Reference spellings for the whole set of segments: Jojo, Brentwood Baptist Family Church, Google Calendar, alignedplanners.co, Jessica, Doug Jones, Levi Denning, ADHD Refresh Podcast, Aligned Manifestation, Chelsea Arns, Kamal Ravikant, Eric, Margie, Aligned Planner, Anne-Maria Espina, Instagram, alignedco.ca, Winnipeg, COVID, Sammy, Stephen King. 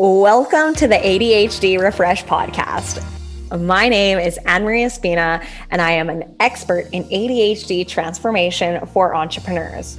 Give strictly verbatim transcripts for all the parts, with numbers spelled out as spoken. Welcome to the A D H D Refresh Podcast. My name is Anne-Maria Espina, and I am an expert in A D H D transformation for entrepreneurs.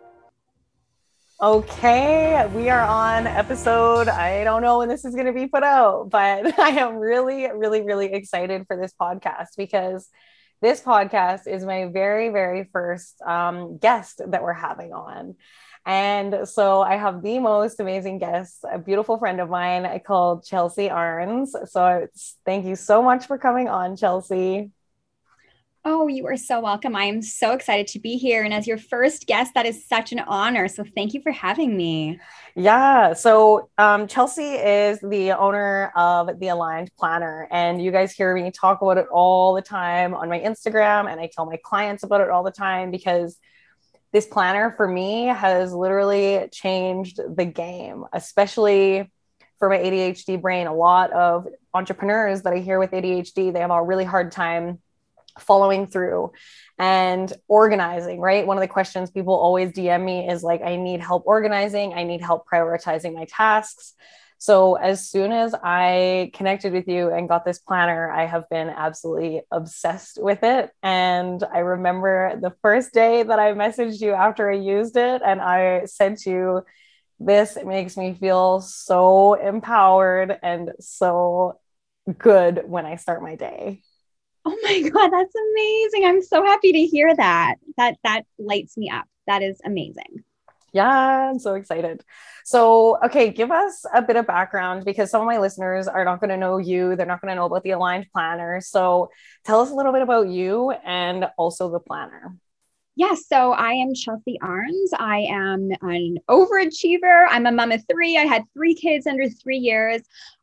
Okay, we are on episode, I don't know when this is going to be put out, but I am really, really, really excited for this podcast because this podcast is my very, very first um, guest that we're having on. And so I have the most amazing guest, a beautiful friend of mine called Chelsea Arns. So thank you so much for coming on, Chelsea. Oh, you are so welcome. I am so excited to be here. And as your first guest, that is such an honor. So thank you for having me. Yeah. So um, Chelsea is the owner of the Aligned Planner. And you guys hear me talk about it all the time on my Instagram. And I tell my clients about it all the time because this planner for me has literally changed the game, especially for my A D H D brain. A lot of entrepreneurs that I hear with A D H D, they have a really hard time following through and organizing, right? One of the questions people always D M me is like, I need help organizing. I need help prioritizing my tasks. So as soon as I connected with you and got this planner, I have been absolutely obsessed with it. And I remember the first day that I messaged you after I used it and I sent you this, it makes me feel so empowered and so good when I start my day. Oh my God, that's amazing. I'm so happy to hear that. That that lights me up. That is amazing. Yeah, I'm so excited. So, okay, give us a bit of background because some of my listeners are not going to know you. They're not going to know about the Aligned Planner. So tell us a little bit about you and also the planner. Yeah, so I am Chelsea Arns. I am an overachiever. I'm a mom of three. I had three kids under three years.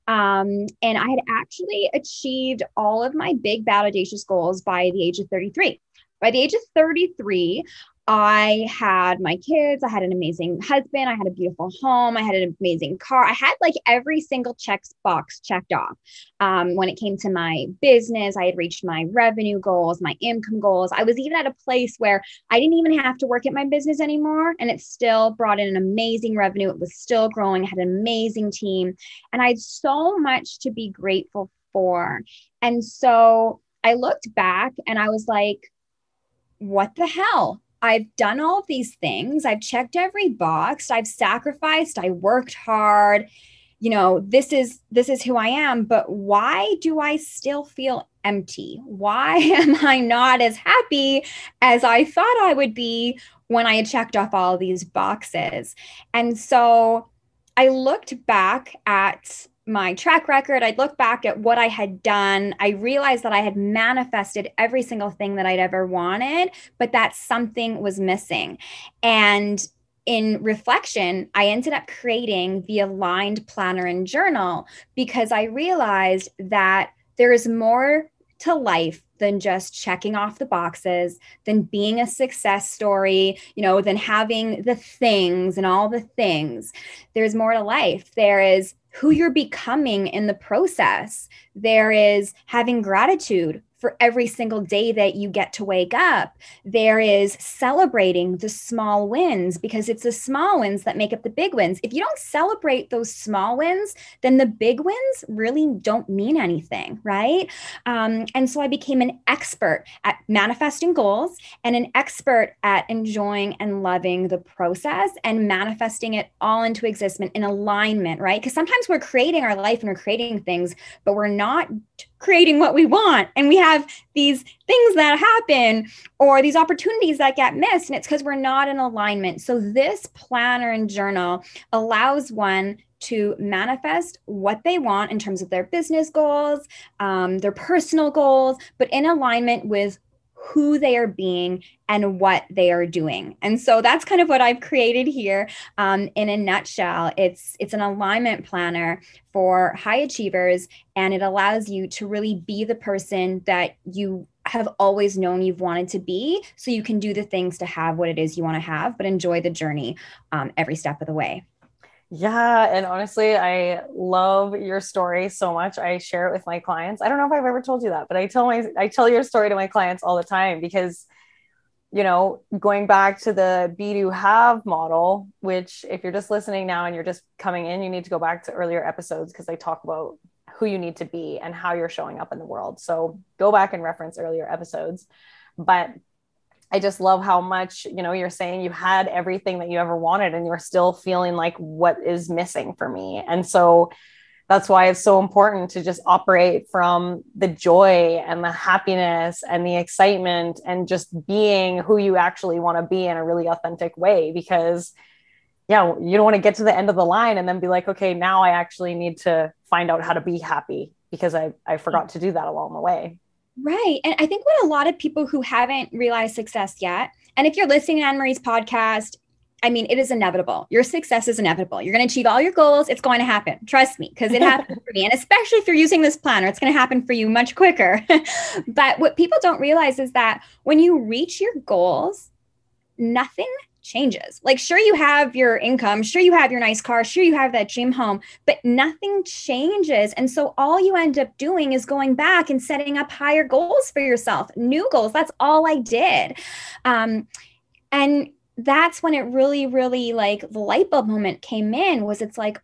Um, and I had actually achieved all of my big, bad, audacious goals by the age of thirty-three. By the age of thirty-three, I had my kids. I had an amazing husband. I had a beautiful home. I had an amazing car. I had like every single check box checked off. Um, when it came to my business, I had reached my revenue goals, my income goals. I was even at a place where I didn't even have to work at my business anymore. And it still brought in an amazing revenue. It was still growing. I had an amazing team. And I had so much to be grateful for. And so I looked back and I was like, what the hell? I've done all of these things. I've checked every box. I've sacrificed. I worked hard. You know, this is, this is who I am, but why do I still feel empty? Why am I not as happy as I thought I would be when I had checked off all of these boxes? And so I looked back at my track record. I looked back at what I had done. I realized that I had manifested every single thing that I'd ever wanted, but that something was missing. And in reflection, I ended up creating the Aligned Planner and Journal because I realized that there is more to life than just checking off the boxes, than being a success story, you know, than having the things and all the things. There's more to life. There is who you're becoming in the process. There is having gratitude for every single day that you get to wake up. There is celebrating the small wins, because it's the small wins that make up the big wins. If you don't celebrate those small wins, then the big wins really don't mean anything, right? Um, and so I became an expert at manifesting goals and an expert at enjoying and loving the process and manifesting it all into existence in alignment, right? Because sometimes we're creating our life and we're creating things, but we're not creating what we want. And we have these things that happen or these opportunities that get missed. And it's because we're not in alignment. So this planner and journal allows one to manifest what they want in terms of their business goals, um, their personal goals, but in alignment with who they are being and what they are doing. And so that's kind of what I've created here um, in a nutshell. It's it's an alignment planner for high achievers, and it allows you to really be the person that you have always known you've wanted to be, so you can do the things to have what it is you want to have, but enjoy the journey um, every step of the way. Yeah. And honestly, I love your story so much. I share it with my clients. I don't know if I've ever told you that, but I tell my, I tell your story to my clients all the time, because, you know, going back to the be to have model, which if you're just listening now and you're just coming in, you need to go back to earlier episodes, because I talk about who you need to be and how you're showing up in the world. So go back and reference earlier episodes. But I just love how much, you know, you're saying you had everything that you ever wanted and you're still feeling like, what is missing for me? And so that's why it's so important to just operate from the joy and the happiness and the excitement and just being who you actually want to be in a really authentic way, because yeah, you don't want to get to the end of the line and then be like, okay, now I actually need to find out how to be happy because I, I forgot to do that along the way. Right. And I think what a lot of people who haven't realized success yet, and if you're listening to Anne-Marie's podcast, I mean, it is inevitable. Your success is inevitable. You're going to achieve all your goals. It's going to happen. Trust me, because it happened for me. And especially if you're using this planner, it's going to happen for you much quicker. But what people don't realize is that when you reach your goals, nothing changes. Like, sure, you have your income, sure, you have your nice car, sure, you have that dream home, but nothing changes. And so all you end up doing is going back and setting up higher goals for yourself, new goals. That's all I did. Um, and that's when it really, really like the light bulb moment came in, was it's like,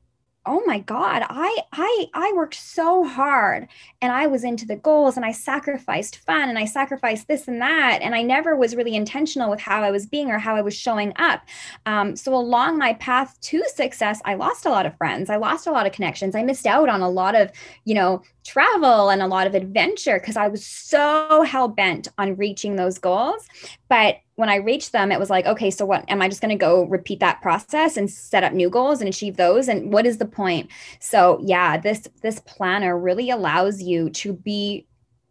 oh my God, I, I, I worked so hard and I was into the goals and I sacrificed fun and I sacrificed this and that. And I never was really intentional with how I was being or how I was showing up. Um, so along my path to success, I lost a lot of friends. I lost a lot of connections. I missed out on a lot of, you know, travel and a lot of adventure because I was so hell-bent on reaching those goals. But when I reached them, it was like, okay, so what, am I just going to go repeat that process and set up new goals and achieve those? And what is the point? So yeah, this, this planner really allows you to be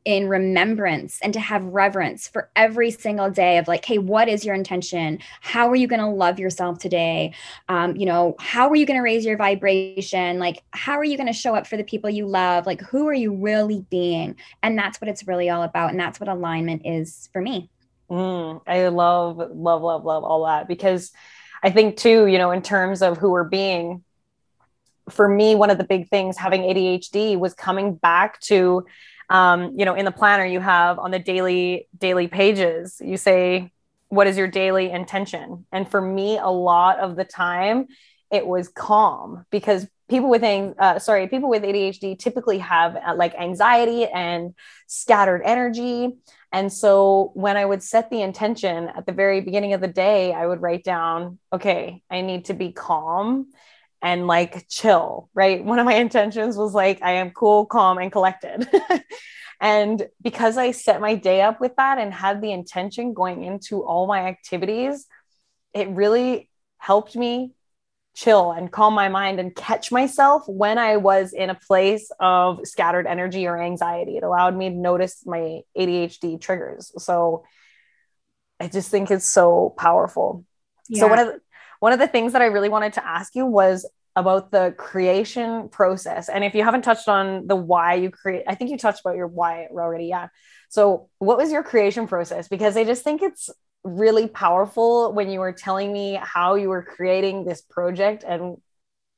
in remembrance and to have reverence for every single day of like, hey, what is your intention? How are you going to love yourself today? Um, you know, how are you going to raise your vibration? Like, how are you going to show up for the people you love? Like, who are you really being? And that's what it's really all about. And that's what alignment is for me. Mm, I love, love, love, love all that, because I think too, you know, in terms of who we're being, for me, one of the big things having A D H D was coming back to, um, you know, in the planner you have on the daily, daily pages, you say, what is your daily intention? And for me, a lot of the time it was calm, because people with, uh, sorry, people with A D H D typically have uh, like anxiety and scattered energy. And so when I would set the intention at the very beginning of the day, I would write down, okay, I need to be calm and like chill, right? One of my intentions was like, I am cool, calm, and collected. And because I set my day up with that and had the intention going into all my activities, it really helped me chill and calm my mind and catch myself when I was in a place of scattered energy or anxiety. It allowed me to notice my A D H D triggers. So I just think it's so powerful. Yeah. So one of the, one of the things that I really wanted to ask you was about the creation process. And if you haven't touched on the why you create, I think you touched about your why already. Yeah. So what was your creation process? Because I just think it's really powerful when you were telling me how you were creating this project and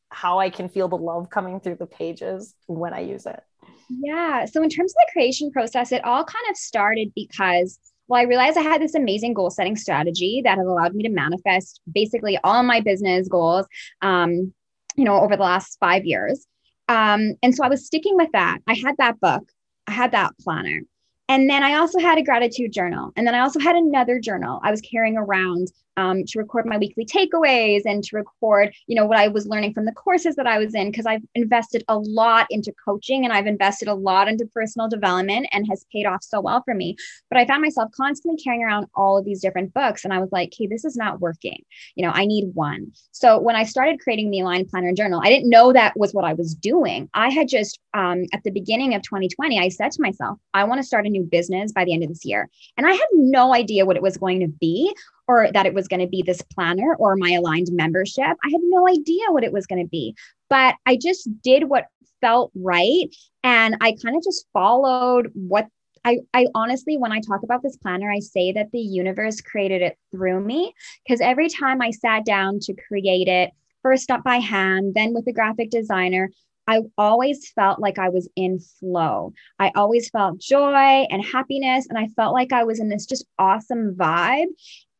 how I can feel the love coming through the pages when I use it. Yeah. So in terms of the creation process, it all kind of started because, well, I realized I had this amazing goal setting strategy that has allowed me to manifest basically all my business goals, um, you know, over the last five years. Um, and so I was sticking with that. I had that book, I had that planner. And then I also had a gratitude journal. And then I also had another journal I was carrying around um, to record my weekly takeaways and to record, you know, what I was learning from the courses that I was in, because I've invested a lot into coaching and I've invested a lot into personal development and has paid off so well for me. But I found myself constantly carrying around all of these different books. And I was like, hey, this is not working. You know, I need one. So when I started creating the Aligned Planner and Journal, I didn't know that was what I was doing. I had just, um, at the beginning of twenty twenty, I said to myself, I want to start a new business by the end of this year. And I had no idea what it was going to be, or that it was going to be this planner or my aligned membership. I had no idea what it was going to be, but I just did what felt right. And I kind of just followed what I, I honestly, when I talk about this planner, I say that the universe created it through me, because every time I sat down to create it, first up by hand, then with a graphic designer, I always felt like I was in flow. I always felt joy and happiness. And I felt like I was in this just awesome vibe.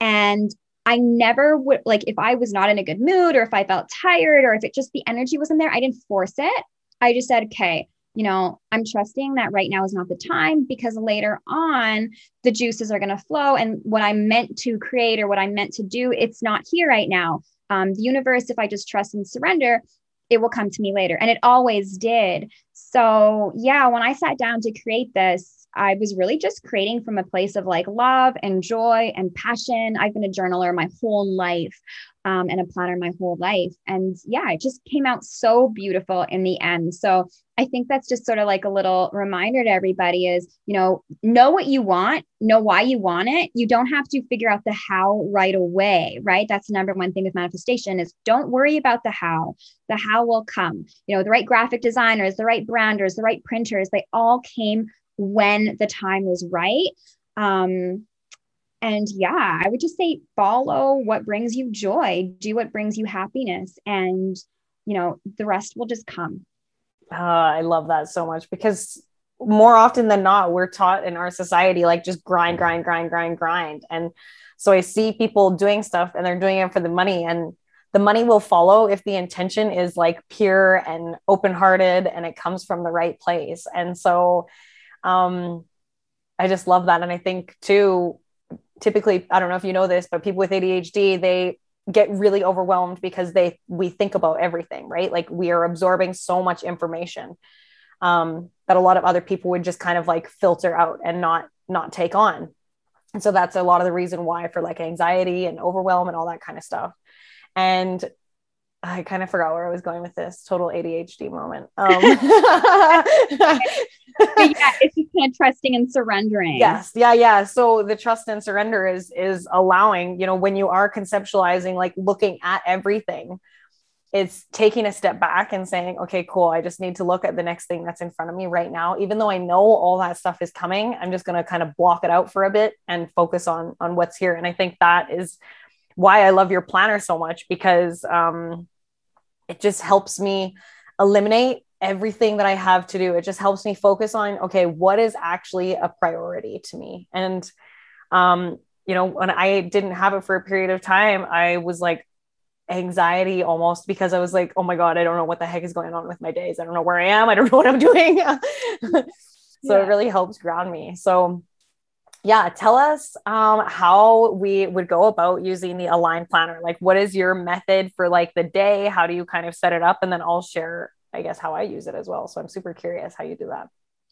And I never would, like, if I was not in a good mood or if I felt tired or if it just, the energy wasn't there, I didn't force it. I just said, okay, you know, I'm trusting that right now is not the time, because later on the juices are going to flow. And what I'm meant to create or what I'm meant to do, it's not here right now. Um, the universe, if I just trust and surrender, it will come to me later. And it always did. So yeah, when I sat down to create this, I was really just creating from a place of like love and joy and passion. I've been a journaler my whole life um, and a planner my whole life. And yeah, it just came out so beautiful in the end. So I think that's just sort of like a little reminder to everybody is, you know, know what you want, know why you want it. You don't have to figure out the how right away, right? That's the number one thing with manifestation is don't worry about the how. The how will come. You know, the right graphic designers, the right branders, the right printers, they all came when the time was right. Um, and yeah, I would just say follow what brings you joy, do what brings you happiness, and, you know, the rest will just come. Uh, I love that so much, because more often than not, we're taught in our society, like just grind, grind, grind, grind, grind. And so I see people doing stuff and they're doing it for the money, and the money will follow if the intention is like pure and open-hearted and it comes from the right place. And so um, I just love that. And I think too, typically, I don't know if you know this, but people with A D H D, they get really overwhelmed because they, we think about everything, right? Like we are absorbing so much information um, that a lot of other people would just kind of like filter out and not, not take on. And so that's a lot of the reason why for like anxiety and overwhelm and all that kind of stuff. And I kind of forgot where I was going with this total A D H D moment. Um, yeah, it's just kind of trusting and surrendering. Yes. Yeah. Yeah. So the trust and surrender is, is allowing, you know, when you are conceptualizing, like looking at everything, it's taking a step back and saying, okay, cool. I just need to look at the next thing that's in front of me right now. Even though I know all that stuff is coming, I'm just going to kind of block it out for a bit and focus on, on what's here. And I think that is why I love your planner so much, because, um, it just helps me eliminate everything that I have to do. It just helps me focus on, okay, what is actually a priority to me? And, um, you know, when I didn't have it for a period of time, I was like anxiety almost, because I was like, oh my God, I don't know what the heck is going on with my days. I don't know where I am. I don't know what I'm doing. So yeah. It really helps ground me. So yeah. Tell us um, how we would go about using the Aligned Planner. Like what is your method for like the day? How do you kind of set it up? And then I'll share, I guess, how I use it as well. So I'm super curious how you do that.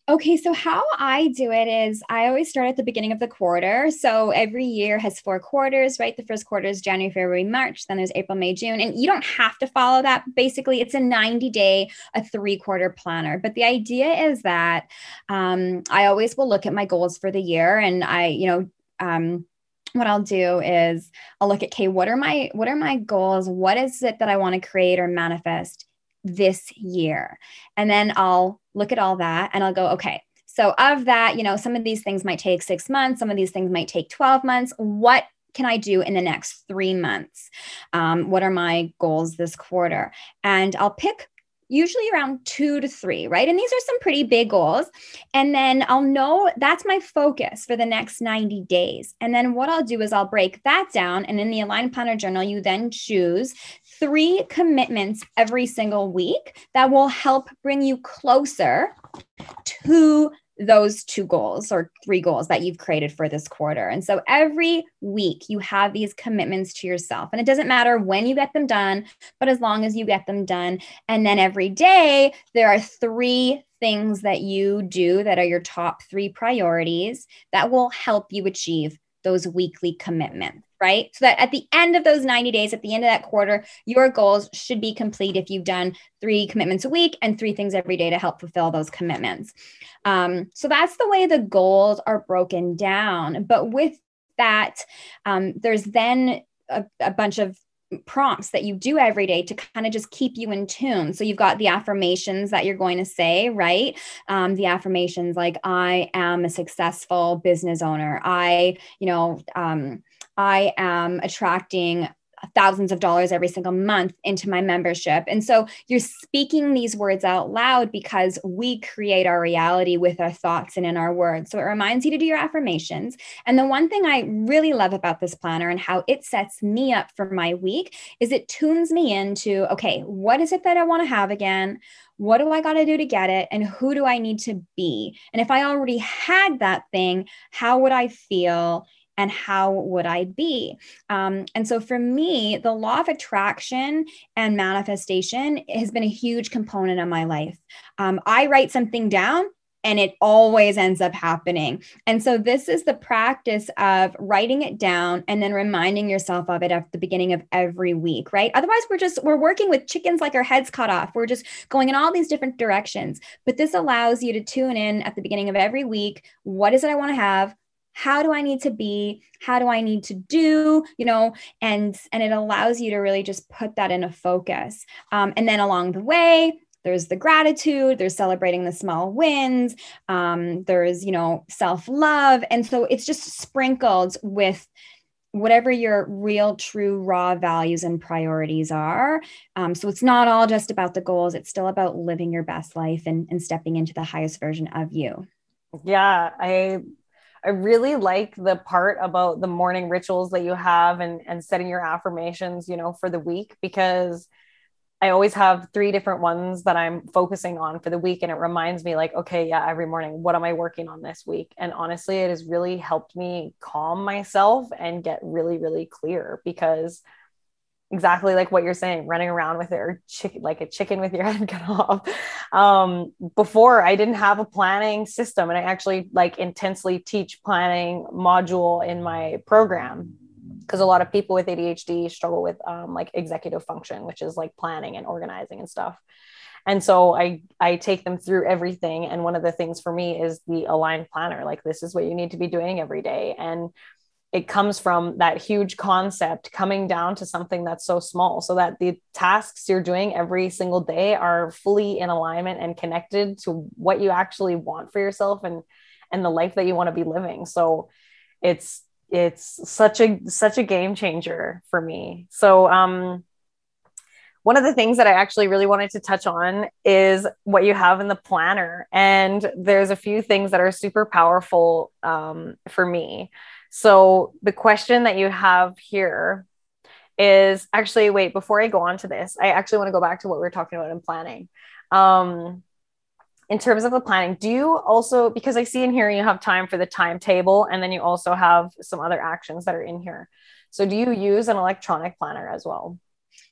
Okay. So how I do it is I always start at the beginning of the quarter. So every year has four quarters, right? The first quarter is January, February, March, then there's April, May, June. And you don't have to follow that. Basically it's a ninety day, a three quarter planner. But the idea is that, um, I always will look at my goals for the year, and I, you know, um, what I'll do is I'll look at, okay, what are my, what are my goals? What is it that I want to create or manifest this year? And then I'll look at all that and I'll go, okay, so of that, you know, some of these things might take six months. Some of these things might take twelve months. What can I do in the next three months? Um, what are my goals this quarter? And I'll pick, usually around two to three, right? And these are some pretty big goals. And then I'll know that's my focus for the next ninety days. And then what I'll do is I'll break that down. And in the Aligned Planner Journal, you then choose three commitments every single week that will help bring you closer to those two goals or three goals that you've created for this quarter. And so every week you have these commitments to yourself, and it doesn't matter when you get them done, but as long as you get them done. And then every day there are three things that you do that are your top three priorities that will help you achieve those weekly commitments, right? So that at the end of those ninety days, at the end of that quarter, your goals should be complete if you've done three commitments a week and three things every day to help fulfill those commitments. Um, so that's the way the goals are broken down. But with that, um, there's then a, a bunch of prompts that you do every day to kind of just keep you in tune. So you've got the affirmations that you're going to say, right? Um, the affirmations like, I am a successful business owner. I, you know, um, I am attracting thousands of dollars every single month into my membership. And so you're speaking these words out loud because we create our reality with our thoughts and in our words. So it reminds you to do your affirmations. And the one thing I really love about this planner and how it sets me up for my week is it tunes me into, okay, what is it that I want to have again? What do I got to do to get it? And who do I need to be? And if I already had that thing, how would I feel? And how would I be? Um, and so for me, the law of attraction and manifestation has been a huge component of my life. Um, I write something down and it always ends up happening. And so this is the practice of writing it down and then reminding yourself of it at the beginning of every week, right? Otherwise, we're just, we're working with chickens like our heads cut off. We're just going in all these different directions. But this allows you to tune in at the beginning of every week. What is it I want to have? How do I need to be? How do I need to do? You know, and, and it allows you to really just put that in a focus. Um, and then along the way, there's the gratitude, there's celebrating the small wins, um, there's, you know, self-love. And so it's just sprinkled with whatever your real, true, raw values and priorities are. Um, so it's not all just about the goals. It's still about living your best life and, and stepping into the highest version of you. Yeah, I I really like the part about the morning rituals that you have and, and setting your affirmations, you know, for the week, because I always have three different ones that I'm focusing on for the week. And it reminds me like, okay, yeah, every morning, what am I working on this week? And honestly, it has really helped me calm myself and get really, really clear, because exactly like what you're saying, running around with it or chick- like a chicken with your head cut off. Um, before I didn't have a planning system, and I actually like intensely teach planning module in my program, because a lot of people with A D H D struggle with um, like executive function, which is like planning and organizing and stuff. And so I, I take them through everything. And one of the things for me is the Aligned Planner. Like, this is what you need to be doing every day. And it comes from that huge concept coming down to something that's so small, so that the tasks you're doing every single day are fully in alignment and connected to what you actually want for yourself and, and the life that you want to be living. So it's, it's such a, such a game changer for me. So, um, one of the things that I actually really wanted to touch on is what you have in the planner. And there's a few things that are super powerful, um, for me. So the question that you have here is actually, wait, before I go on to this, I actually want to go back to what we were talking about in planning. Um, in terms of the planning, do you also, because I see in here, you have time for the timetable, and then you also have some other actions that are in here. So do you use an electronic planner as well?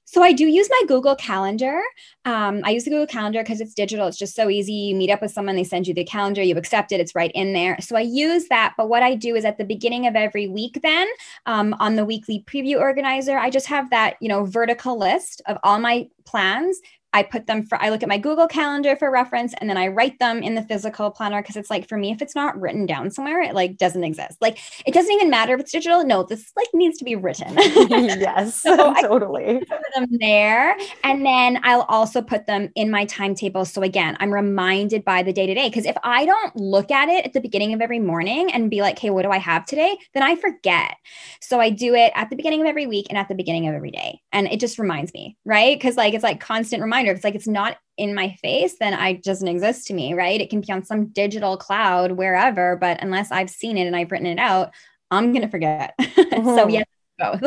So I do use my Google Calendar. Um, I use the Google Calendar because it's digital. It's just so easy. You meet up with someone, they send you the calendar, you accept it, it's right in there. So I use that. But what I do is at the beginning of every week then, um, on the weekly preview organizer, I just have that, you know, vertical list of all my plans. I put them for, I look at my Google Calendar for reference, and then I write them in the physical planner. Cause it's like, for me, if it's not written down somewhere, it like doesn't exist. Like, it doesn't even matter if it's digital. No, this like needs to be written. Yes, so totally. I put them there. And then I'll also put them in my timetable. So again, I'm reminded by the day to day, cause if I don't look at it at the beginning of every morning and be like, hey, what do I have today? Then I forget. So I do it at the beginning of every week and at the beginning of every day. And it just reminds me, right? Cause like, it's like constant reminder. It's like, it's not in my face, then it doesn't exist to me, right? It can be on some digital cloud, wherever, but unless I've seen it and I've written it out, I'm going to forget. Mm-hmm. So yeah, both.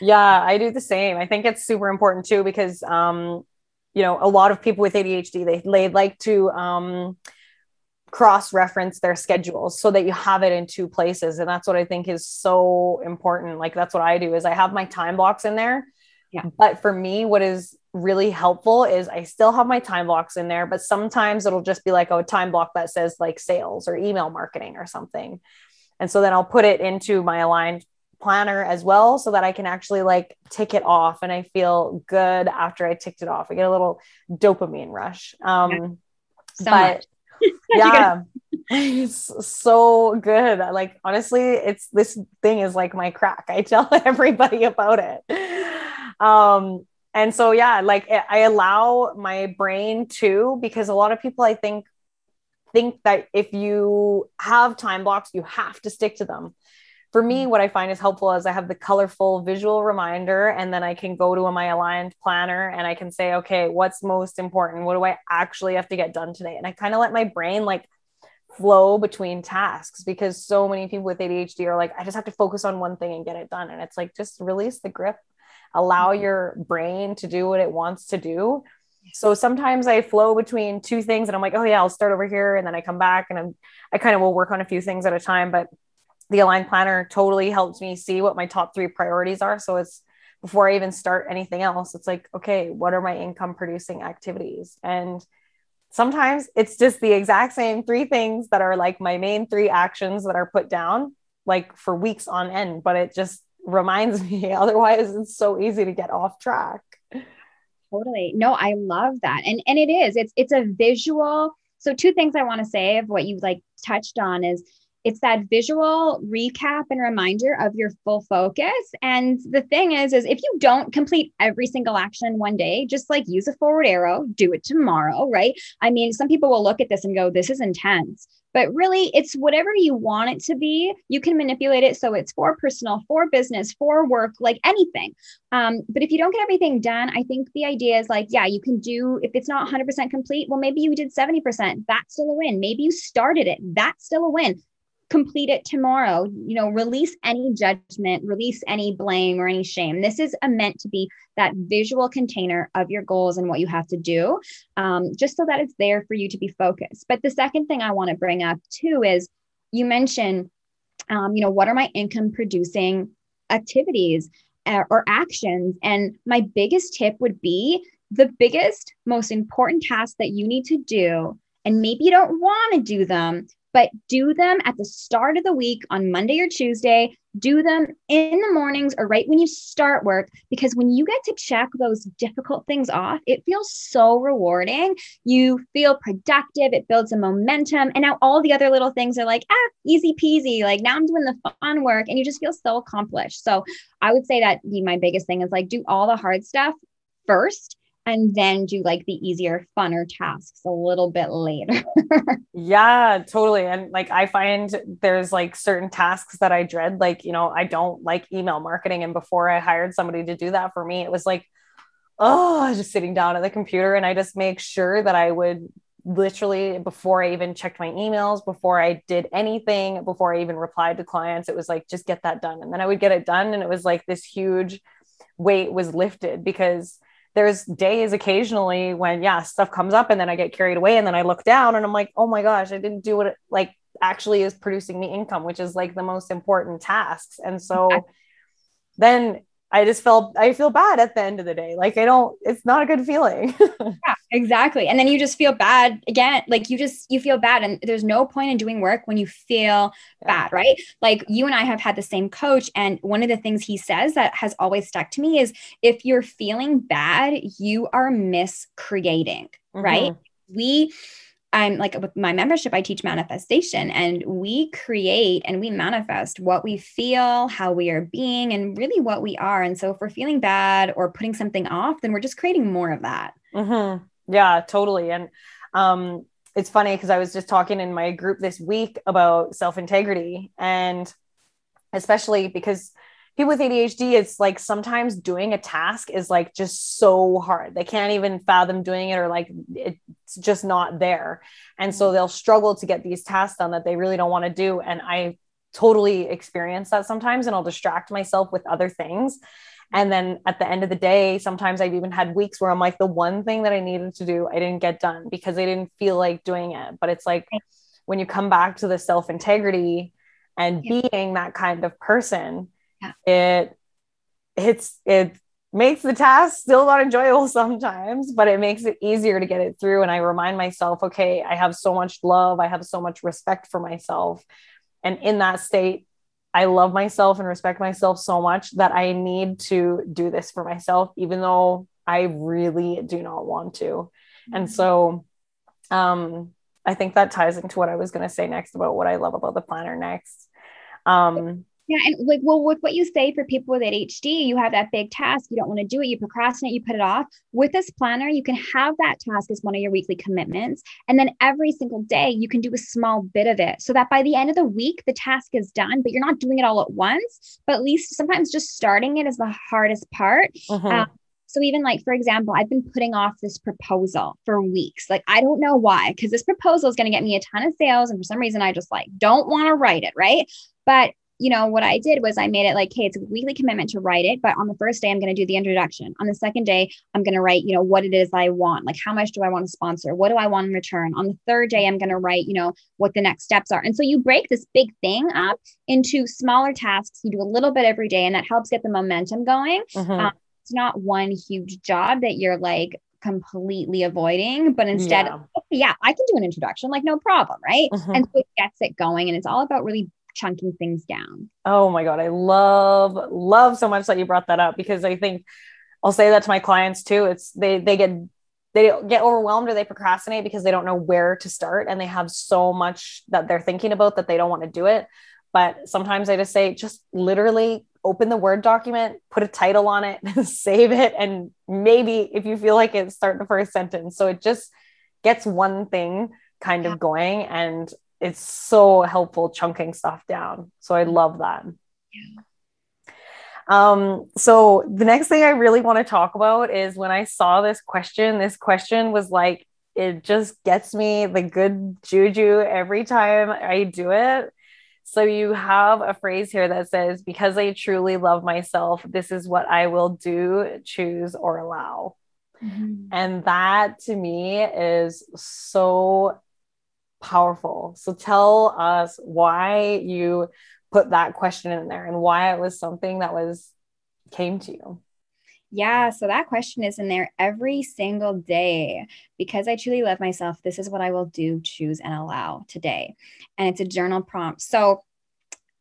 Yeah, I do the same. I think it's super important too, because, um, you know, a lot of people with A D H D, they, they like to, um, cross-reference their schedules so that you have it in two places. And that's what I think is so important. Like, that's what I do, is I have my time blocks in there. Yeah. But for me, what is really helpful is I still have my time blocks in there, but sometimes it'll just be like, oh, a time block that says like sales or email marketing or something. And so then I'll put it into my aligned planner as well, so that I can actually like tick it off. And I feel good after I ticked it off. I get a little dopamine rush. Um, so but much. Yeah, it's so good. Like, honestly, it's, this thing is like my crack. I tell everybody about it. Um, and so, yeah, like I allow my brain to, because a lot of people, I think, think that if you have time blocks, you have to stick to them. For me, what I find is helpful is I have the colorful visual reminder, and then I can go to my aligned planner and I can say, okay, what's most important? What do I actually have to get done today? And I kind of let my brain like flow between tasks, because so many people with A D H D are like, I just have to focus on one thing and get it done. And it's like, just release the grip, allow your brain to do what it wants to do. So sometimes I flow between two things and I'm like, oh yeah, I'll start over here. And then I come back and I'm, I kind of will work on a few things at a time, but the aligned planner totally helps me see what my top three priorities are. So it's before I even start anything else, it's like, okay, what are my income producing activities? And sometimes it's just the exact same three things that are like my main three actions that are put down like for weeks on end, but it just reminds me. Otherwise it's so easy to get off track. Totally. No, I love that. And, and it is, it's, it's a visual. So two things I want to say of what you like touched on is, it's that visual recap and reminder of your full focus. And the thing is, is if you don't complete every single action one day, just like use a forward arrow, do it tomorrow, right? I mean, some people will look at this and go, this is intense, but really it's whatever you want it to be. You can manipulate it. So it's for personal, for business, for work, like anything. Um, but if you don't get everything done, I think the idea is like, yeah, you can do, if it's not one hundred percent complete, well, maybe you did seventy percent, that's still a win. Maybe you started it, that's still a win. Complete it tomorrow, you know, release any judgment, release any blame or any shame. This is a meant to be that visual container of your goals and what you have to do, um, just so that it's there for you to be focused. But the second thing I want to bring up too, is you mentioned, um, you know, what are my income producing activities uh, or actions? And my biggest tip would be the biggest, most important task that you need to do. And maybe you don't want to do them, but do them at the start of the week on Monday or Tuesday, do them in the mornings or right when you start work, because when you get to check those difficult things off, it feels so rewarding. You feel productive. It builds a momentum. And now all the other little things are like, ah, easy peasy. Like now I'm doing the fun work and you just feel so accomplished. So I would say that my biggest thing is like, do all the hard stuff first, and then do like the easier, funner tasks a little bit later. Yeah, totally. And like, I find there's like certain tasks that I dread, like, you know, I don't like email marketing. And before I hired somebody to do that for me, it was like, oh, I was just sitting down at the computer and I just make sure that I would literally, before I even checked my emails, before I did anything, before I even replied to clients, it was like, just get that done. And then I would get it done. And it was like this huge weight was lifted, because there's days occasionally when, yeah, stuff comes up and then I get carried away and then I look down and I'm like, oh my gosh, I didn't do what it like actually is producing me income, which is like the most important tasks. And so then I just felt, I feel bad at the end of the day. Like I don't, it's not a good feeling. Yeah, exactly. And then you just feel bad again. Like you just, you feel bad, and there's no point in doing work when you feel yeah. bad, right? Like you and I have had the same coach. And one of the things he says that has always stuck to me is, if you're feeling bad, you are miscreating, mm-hmm. right? We, I'm like with my membership, I teach manifestation, and we create and we manifest what we feel, how we are being, and really what we are. And so if we're feeling bad or putting something off, then we're just creating more of that. Mm-hmm. Yeah, totally. And, um, it's funny, cause I was just talking in my group this week about self-integrity, and especially because people with A D H D, it's like sometimes doing a task is like just so hard. They can't even fathom doing it, or like it's just not there. And so they'll struggle to get these tasks done that they really don't want to do. And I totally experience that sometimes, and I'll distract myself with other things. And then at the end of the day, sometimes I've even had weeks where I'm like, the one thing that I needed to do, I didn't get done because I didn't feel like doing it. But it's like, when you come back to the self-integrity and yeah. being that kind of person, yeah. it, it's, it makes the task still not enjoyable sometimes, but it makes it easier to get it through. And I remind myself, okay, I have so much love. I have so much respect for myself. And in that state, I love myself and respect myself so much that I need to do this for myself, even though I really do not want to. Mm-hmm. And so, um, I think that ties into what I was going to say next about what I love about the planner next. Um, yeah. And like, well, with what you say for people with A D H D, you have that big task. You don't want to do it. You procrastinate, you put it off. With this planner, you can have that task as one of your weekly commitments. And then every single day you can do a small bit of it so that by the end of the week, the task is done, but you're not doing it all at once. But at least sometimes just starting it is the hardest part. Mm-hmm. Um, So even like, for example, I've been putting off this proposal for weeks. Like, I don't know why, because this proposal is going to get me a ton of sales. And for some reason, I just like, don't want to write it. Right. But you know, what I did was I made it like, hey, it's a weekly commitment to write it. But on the first day, I'm going to do the introduction. On the second day, I'm going to write, you know, what it is I want. Like, how much do I want to sponsor? What do I want in return? On the third day, I'm going to write, you know, what the next steps are. And so you break this big thing up into smaller tasks. You do a little bit every day, and that helps get the momentum going. Mm-hmm. Um, It's not one huge job that you're like completely avoiding, but instead, yeah, oh, yeah I can do an introduction, like no problem. Right. Mm-hmm. And so it gets it going, and it's all about really chunking things down. Oh my God. I love, love so much that you brought that up, because I think I'll say that to my clients too. It's they, they get, they get overwhelmed, or they procrastinate because they don't know where to start. And they have so much that they're thinking about that they don't want to do it. But sometimes I just say, just literally open the Word document, put a title on it, save it. And maybe if you feel like it, start the first sentence. So it just gets one thing kind of going, and it's so helpful chunking stuff down. So I love that. Yeah. Um, so the next thing I really want to talk about is when I saw this question, this question was like, it just gets me the good juju every time I do it. So you have a phrase here that says, because I truly love myself, this is what I will do, choose, or allow. Mm-hmm. And that to me is so powerful. So tell us why you put that question in there and why it was something that was came to you. Yeah. So that question is in there every single day. Because I truly love myself, this is what I will do, choose, and allow today. And it's a journal prompt. So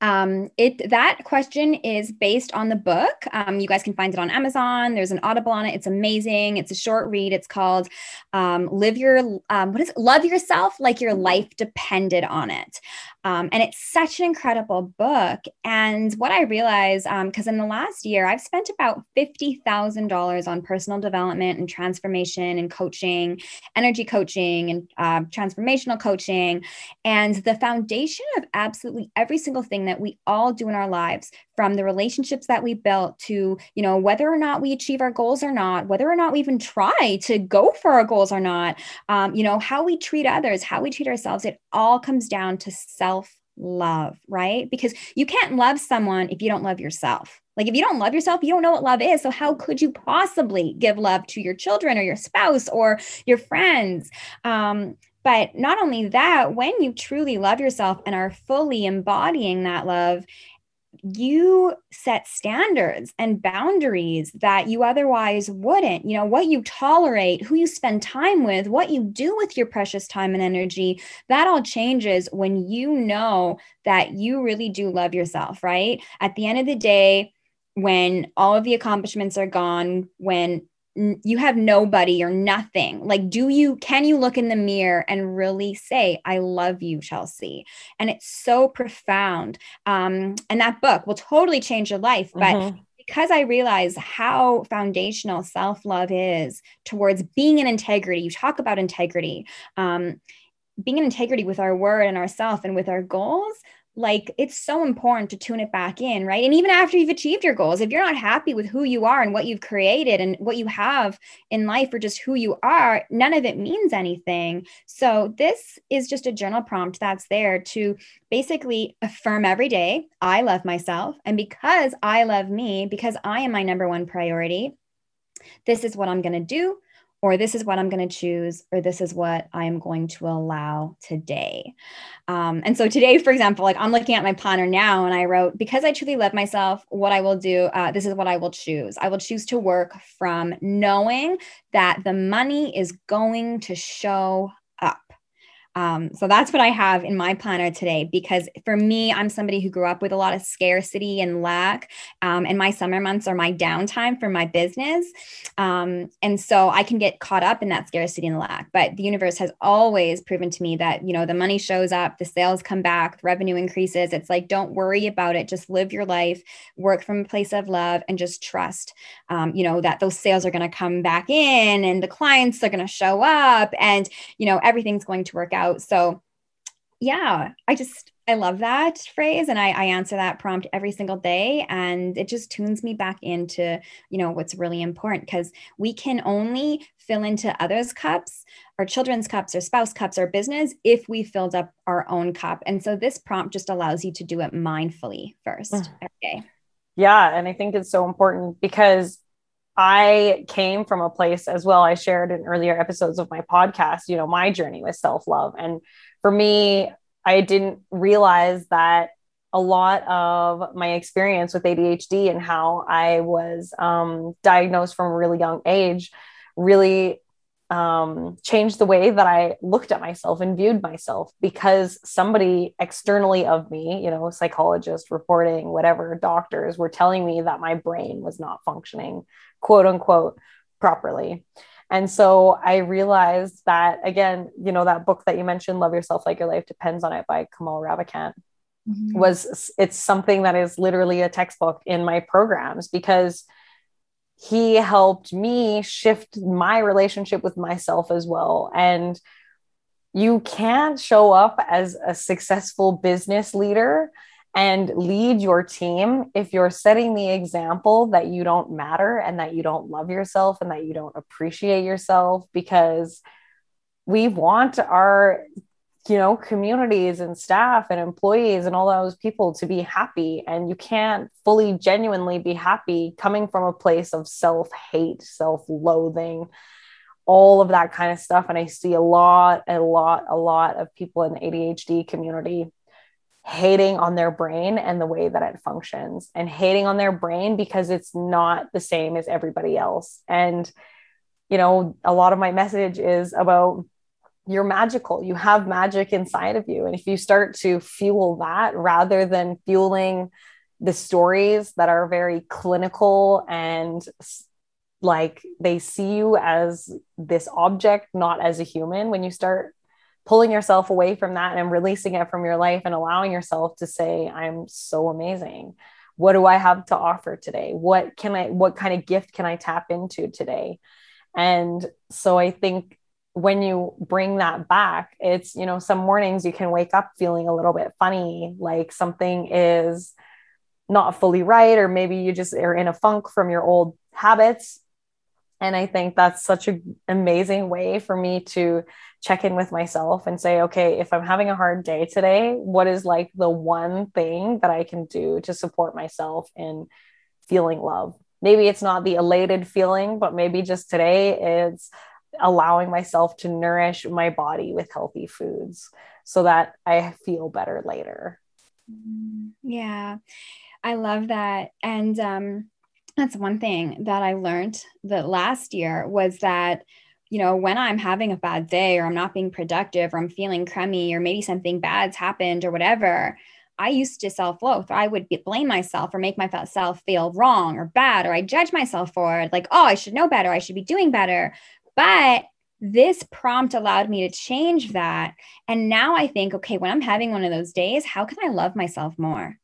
um, it that question is based on the book. Um, you guys can find it on Amazon. There's an Audible on it. It's amazing. It's a short read. It's called um, Live Your, um, what is it? Love Yourself Like Your Life Depended on It. Um, and it's such an incredible book. And what I realized, because um, in the last year, I've spent about fifty thousand dollars on personal development and transformation and coaching, energy coaching and uh, transformational coaching. And the foundation of absolutely every single thing that we all do in our lives, from the relationships that we built to, you know, whether or not we achieve our goals or not, whether or not we even try to go for our goals or not, um, you know, how we treat others, how we treat ourselves, it all comes down to self-love, right? Because you can't love someone if you don't love yourself. Like, if you don't love yourself, you don't know what love is. So how could you possibly give love to your children or your spouse or your friends? Um, but not only that, when you truly love yourself and are fully embodying that love, you set standards and boundaries that you otherwise wouldn't. You know, what you tolerate, who you spend time with, what you do with your precious time and energy, that all changes when you know that you really do love yourself, right? At the end of the day, when all of the accomplishments are gone, when you have nobody or nothing, like, do you, can you look in the mirror and really say, I love you, Chelsea? And it's so profound. Um, and that book will totally change your life. But mm-hmm. because I realize how foundational self-love is towards being in integrity, you talk about integrity, um, being in integrity with our word and ourself and with our goals, like it's so important to tune it back in, right? And even after you've achieved your goals, if you're not happy with who you are and what you've created and what you have in life or just who you are, none of it means anything. So this is just a journal prompt that's there to basically affirm every day, I love myself. And because I love me, because I am my number one priority, this is what I'm going to do, or this is what I'm going to choose, or this is what I am going to allow today. Um, and so today, for example, like I'm looking at my planner now and I wrote, because I truly love myself, what I will do, uh, this is what I will choose. I will choose to work from knowing that the money is going to show up. Um, so that's what I have in my planner today, because for me, I'm somebody who grew up with a lot of scarcity and lack, um, and my summer months are my downtime for my business. Um, and so I can get caught up in that scarcity and lack, but the universe has always proven to me that, you know, the money shows up, the sales come back, the revenue increases. It's like, don't worry about it. Just live your life, work from a place of love, and just trust, um, you know, that those sales are going to come back in and the clients are going to show up and, you know, everything's going to work out. Out. So yeah, I just, I love that phrase. And I, I answer that prompt every single day. And it just tunes me back into, you know, what's really important, because we can only fill into others' cups, our children's cups, our spouse cups, our business, if we filled up our own cup. And so this prompt just allows you to do it mindfully first mm. every day. Yeah. And I think it's so important because I came from a place as well. I shared in earlier episodes of my podcast, you know, my journey with self-love. And for me, I didn't realize that a lot of my experience with A D H D and how I was um, diagnosed from a really young age really um, changed the way that I looked at myself and viewed myself, because somebody externally of me, you know, psychologists, reporting, whatever, doctors were telling me that my brain was not functioning quote unquote properly. And so I realized that, again, you know, that book that you mentioned, Love Yourself Like Your Life Depends on It by Kamal Ravikant, mm-hmm. was, it's something that is literally a textbook in my programs, because he helped me shift my relationship with myself as well. And you can show up as a successful business leader and lead your team if you're setting the example that you don't matter and that you don't love yourself and that you don't appreciate yourself, because we want our, you know, communities and staff and employees and all those people to be happy. And you can't fully genuinely be happy coming from a place of self-hate, self-loathing, all of that kind of stuff. And I see a lot, a lot, a lot of people in the A D H D community hating on their brain and the way that it functions, and hating on their brain because it's not the same as everybody else. And, you know, a lot of my message is about you're magical, you have magic inside of you. And if you start to fuel that rather than fueling the stories that are very clinical and like they see you as this object, not as a human, when you start pulling yourself away from that and releasing it from your life and allowing yourself to say, I'm so amazing. What do I have to offer today? What can I, what kind of gift can I tap into today? And so I think when you bring that back, it's, you know, some mornings you can wake up feeling a little bit funny, like something is not fully right, or maybe you just are in a funk from your old habits. And I think that's such an amazing way for me to check in with myself and say, okay, if I'm having a hard day today, what is like the one thing that I can do to support myself in feeling love? Maybe it's not the elated feeling, but maybe just today it's allowing myself to nourish my body with healthy foods so that I feel better later. Yeah, I love that. And, um, that's one thing that I learned that last year was that, you know, when I'm having a bad day or I'm not being productive or I'm feeling crummy or maybe something bad's happened or whatever, I used to self-loathe. I would blame myself or make myself feel wrong or bad, or I judge myself for it. Like, oh, I should know better. I should be doing better. But this prompt allowed me to change that. And now I think, okay, when I'm having one of those days, how can I love myself more?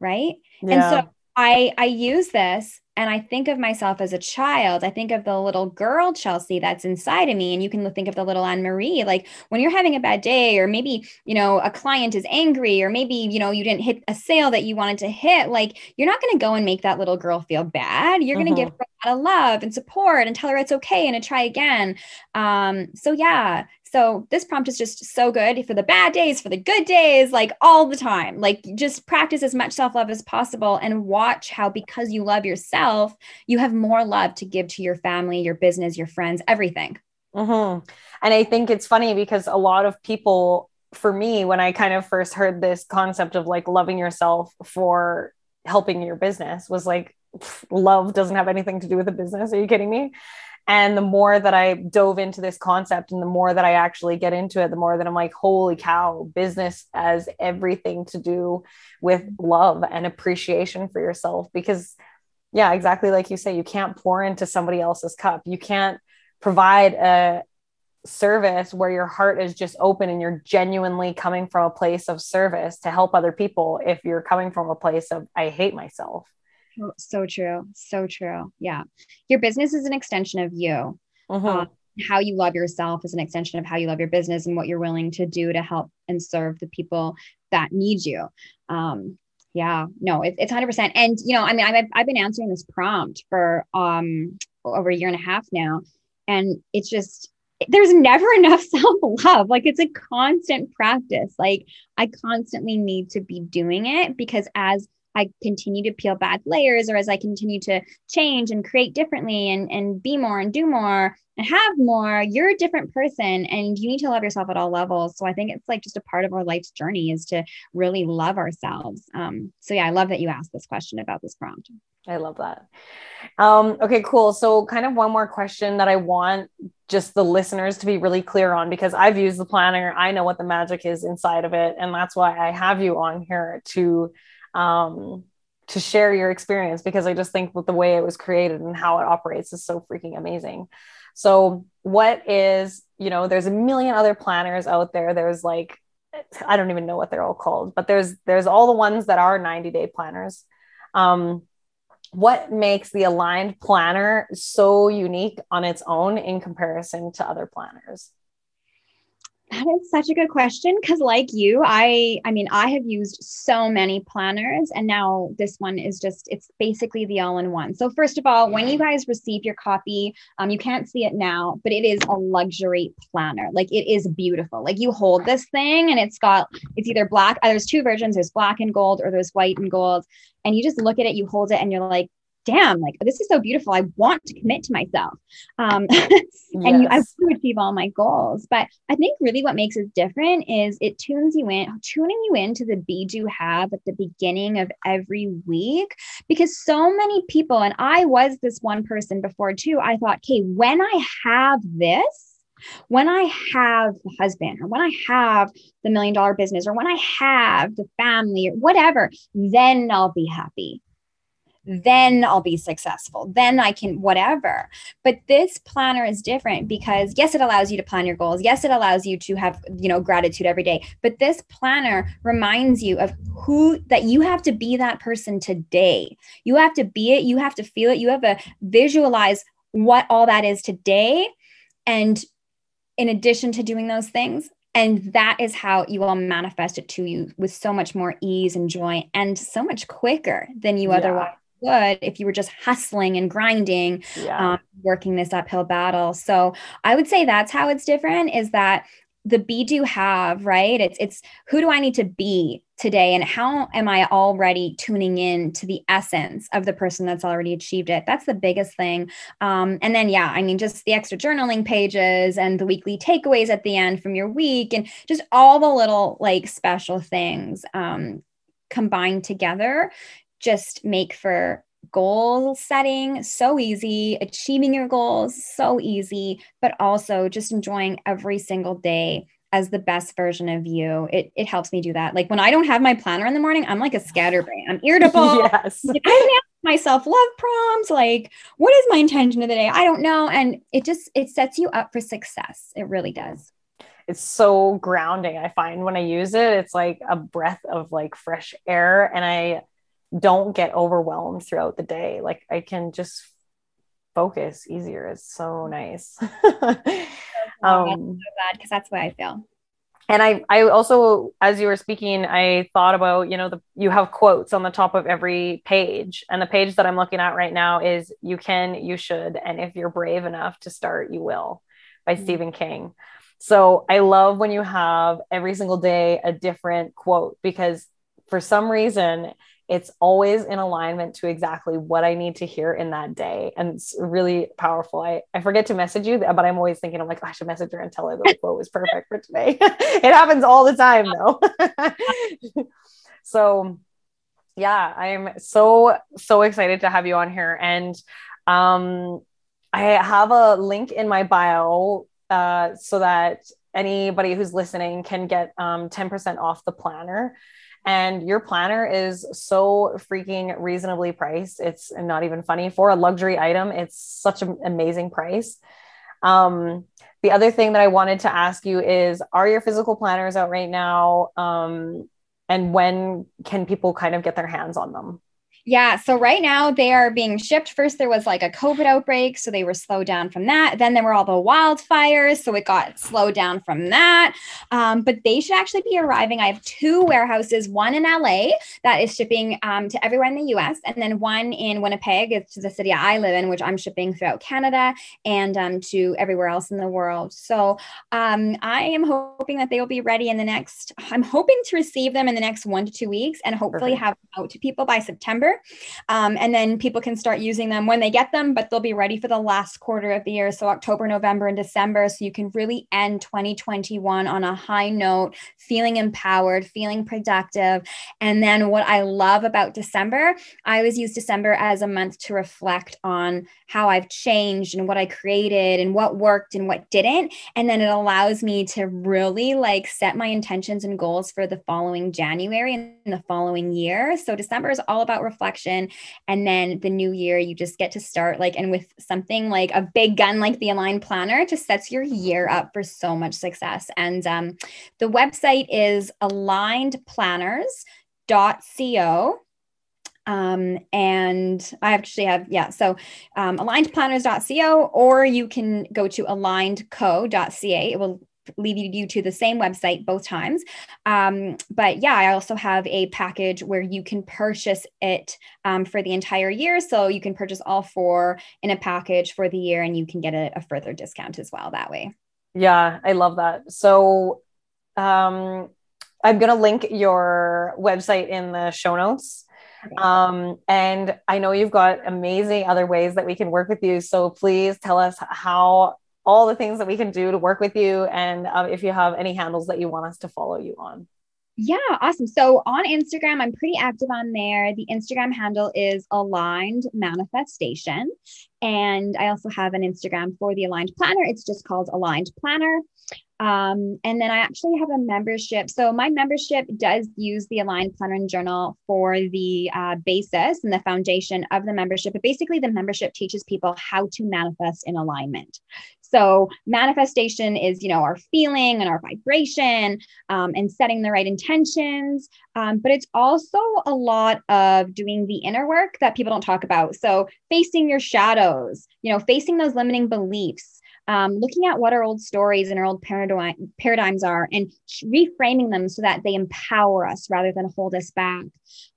Right. Yeah. And so I, I use this And I think of myself as a child. I think of the little girl, Chelsea, that's inside of me. And you can think of the little Anne-Marie, like when you're having a bad day, or maybe, you know, a client is angry, or maybe, you know, you didn't hit a sale that you wanted to hit. Like, you're not going to go and make that little girl feel bad. You're going to mm-hmm. give her a lot of love and support and tell her it's okay and to try again. Um, so yeah. So this prompt is just so good for the bad days, for the good days, like all the time. Like, just practice as much self-love as possible and watch how, because you love yourself, you have more love to give to your family, your business, your friends, everything. Mm-hmm. And I think it's funny because a lot of people, for me, when I kind of first heard this concept of like loving yourself for helping your business, was like, love doesn't have anything to do with the business. Are you kidding me? And the more that I dove into this concept and the more that I actually get into it, the more that I'm like, holy cow, business has everything to do with love and appreciation for yourself. Because yeah, exactly. Like you say, you can't pour into somebody else's cup. You can't provide a service where your heart is just open and you're genuinely coming from a place of service to help other people if you're coming from a place of, I hate myself. So true. So true. Yeah. Your business is an extension of you. Uh-huh. Um, how you love yourself is an extension of how you love your business and what you're willing to do to help and serve the people that need you. Um, yeah, no, it, it's one hundred percent. And, you know, I mean, I've, I've been answering this prompt for um, over a year and a half now, and it's just, there's never enough self-love. Like, it's a constant practice. Like, I constantly need to be doing it, because as I continue to peel back layers, or as I continue to change and create differently and, and be more and do more and have more, you're a different person, and you need to love yourself at all levels. So I think it's like just a part of our life's journey is to really love ourselves. Um, so yeah, I love that you asked this question about this prompt. I love that. Um, okay, cool. So kind of one more question that I want just the listeners to be really clear on, because I've used the planner. I know what the magic is inside of it. And that's why I have you on here to Um, to share your experience, because I just think with the way it was created and how it operates is so freaking amazing. So what is, you know, there's a million other planners out there. There's like, I don't even know what they're all called, but there's, there's all the ones that are ninety day planners. Um, what makes the Aligned Planner so unique on its own in comparison to other planners? That is such a good question. Cause like you, I, I mean, I have used so many planners, and now this one is just, it's basically the all-in-one. So first of all, when you guys receive your copy, um, you can't see it now, but it is a luxury planner. Like, it is beautiful. Like, you hold this thing and it's got, it's either black, uh, there's two versions, there's black and gold, or there's white and gold. And you just look at it, you hold it, and you're like, damn, like, this is so beautiful. I want to commit to myself. Um, yes. and you, I want to achieve all my goals. But I think really what makes it different is it tunes you in, tuning you into the be do have at the beginning of every week, because so many people, and I was this one person before too, I thought, okay, when I have this, when I have the husband, or when I have the million dollar business, or when I have the family, or whatever, then I'll be happy. Then I'll be successful. Then I can whatever. But this planner is different because yes, it allows you to plan your goals. Yes, it allows you to have, you know, gratitude every day. But this planner reminds you of who that you have to be that person today. You have to be it. You have to feel it. You have to visualize what all that is today. And in addition to doing those things, and that is how you will manifest it to you with so much more ease and joy, and so much quicker than you yeah. otherwise would if you were just hustling and grinding, yeah. um, working this uphill battle. So I would say that's how it's different, is that the be do have, right? It's, it's who do I need to be today? And how am I already tuning in to the essence of the person that's already achieved it? That's the biggest thing. Um, and then, yeah, I mean, just the extra journaling pages and the weekly takeaways at the end from your week, and just all the little like special things um, combined together just make for goal setting so easy, achieving your goals so easy, but also just enjoying every single day as the best version of you. It it helps me do that. Like, when I don't have my planner in the morning, I'm like a scatterbrain. I'm irritable. Yes. I didn't ask my self-love prompts. Like, what is my intention of the day? I don't know. And it just, it sets you up for success. It really does. It's so grounding. I find when I use it, it's like a breath of like fresh air. And I don't get overwhelmed throughout the day. Like I can just focus easier. It's so nice. um, because that's what I feel. And I, I also, as you were speaking, I thought about, you know, the, you have quotes on the top of every page, and the page that I'm looking at right now is "You can, you should, and if you're brave enough to start, you will" by mm-hmm. Stephen King. So I love when you have every single day a different quote, because for some reason it's always in alignment to exactly what I need to hear in that day. And it's really powerful. I, I forget to message you, but I'm always thinking, I'm like, oh, I should message her and tell her the quote was perfect for today. It happens all the time though. So yeah, I'm so, so excited to have you on here. And um, I have a link in my bio uh, so that anybody who's listening can get um, ten percent off the planner. And your planner is so freaking reasonably priced. It's not even funny for a luxury item. It's such an amazing price. Um, the other thing that I wanted to ask you is, are your physical planners out right now? Um, and when can people kind of get their hands on them? Yeah. So right now they are being shipped. First, there was like a COVID outbreak, so they were slowed down from that. Then there were all the wildfires, so it got slowed down from that. Um, but they should actually be arriving. I have two warehouses, one in L A that is shipping um, to everywhere in the U S, and then one in Winnipeg, it's the city I live in, which I'm shipping throughout Canada and um, to everywhere else in the world. So um, I am hoping that they will be ready in the next, I'm hoping to receive them in the next one to two weeks and hopefully Perfect. have them out to people by September. Um, and then people can start using them when they get them, but they'll be ready for the last quarter of the year. So October, November, and December. So you can really end twenty twenty-one on a high note, feeling empowered, feeling productive. And then what I love about December, I always use December as a month to reflect on how I've changed and what I created and what worked and what didn't. And then it allows me to really like set my intentions and goals for the following January and the following year. So December is all about reflection. Reflection. And then the new year, you just get to start like, and with something like a big gun, like the Aligned Planner, it just sets your year up for so much success. And um, the website is aligned planners dot co. Um, and I actually have, yeah, so um, aligned planners dot co, or you can go to aligned co dot c a. It will lead you to the same website both times. Um, but yeah, I also have a package where you can purchase it um, for the entire year. So you can purchase all four in a package for the year, and you can get a, a further discount as well that way. Yeah, I love that. So um, I'm going to link your website in the show notes. Um, and I know you've got amazing other ways that we can work with you. So please tell us how all the things that we can do to work with you. And um, if you have any handles that you want us to follow you on. Yeah. Awesome. So on Instagram, I'm pretty active on there. The Instagram handle is Aligned Manifestation. And I also have an Instagram for the Aligned Planner. It's just called Aligned Planner. Um, and then I actually have a membership. So my membership does use the Aligned Planner and Journal for the uh, basis and the foundation of the membership. But basically the membership teaches people how to manifest in alignment. So manifestation is, you know, our feeling and our vibration um, and setting the right intentions. Um, but it's also a lot of doing the inner work that people don't talk about. So facing your shadows, you know, facing those limiting beliefs, um, looking at what our old stories and our old paradigm, paradigms are and reframing them so that they empower us rather than hold us back.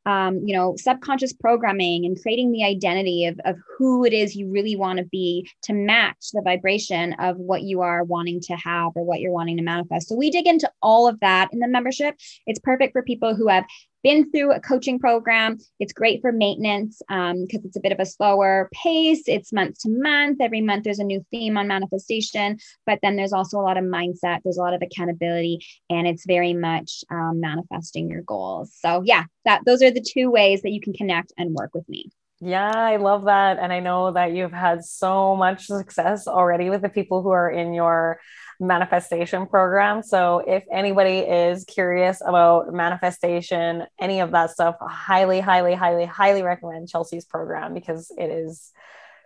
Um, you know, subconscious programming and creating the identity of, of who it is you really want to be to match the vibration of what you are wanting to have or what you're wanting to manifest. So we dig into all of that in the membership. It's perfect for people who have been through a coaching program. It's great for maintenance um, because it's a bit of a slower pace. It's month to month. Every month there's a new theme on manifestation, but then there's also a lot of mindset. There's a lot of accountability, and it's very much um, manifesting your goals. So yeah, that those are the two ways that you can connect and work with me. Yeah, I love that. And I know that you've had so much success already with the people who are in your manifestation program. So if anybody is curious about manifestation, any of that stuff, highly, highly, highly, highly recommend Chelsea's program because it is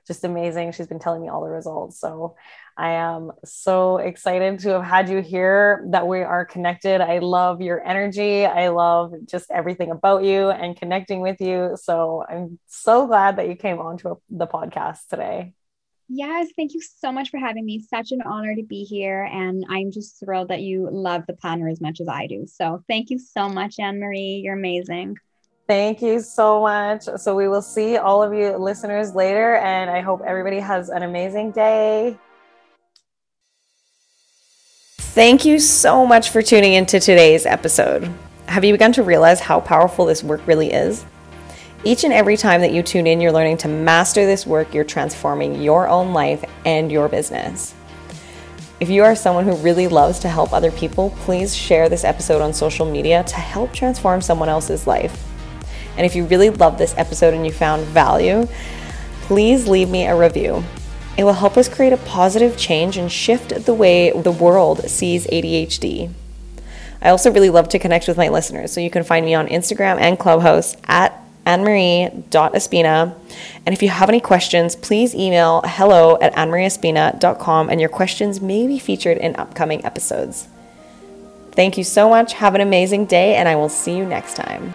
just amazing. She's been telling me all the results. So I am so excited to have had you here, that we are connected. I love your energy. I love just everything about you and connecting with you. So I'm so glad that you came onto the podcast today. Yes. Thank you so much for having me. Such an honor to be here. And I'm just thrilled that you love the planner as much as I do. So thank you so much, Anne-Marie. You're amazing. Thank you so much. So we will see all of you listeners later. And I hope everybody has an amazing day. Thank you so much for tuning into today's episode. Have you begun to realize how powerful this work really is? Each and every time that you tune in, you're learning to master this work. You're transforming your own life and your business. If you are someone who really loves to help other people, please share this episode on social media to help transform someone else's life. And if you really love this episode and you found value, please leave me a review. It will help us create a positive change and shift the way the world sees A D H D. I also really love to connect with my listeners, so you can find me on Instagram and Clubhouse at Anne-Marie dot Espina. And if you have any questions, please email hello at Anne Marie Espina dot com, and your questions may be featured in upcoming episodes. Thank you so much. Have an amazing day, and I will see you next time.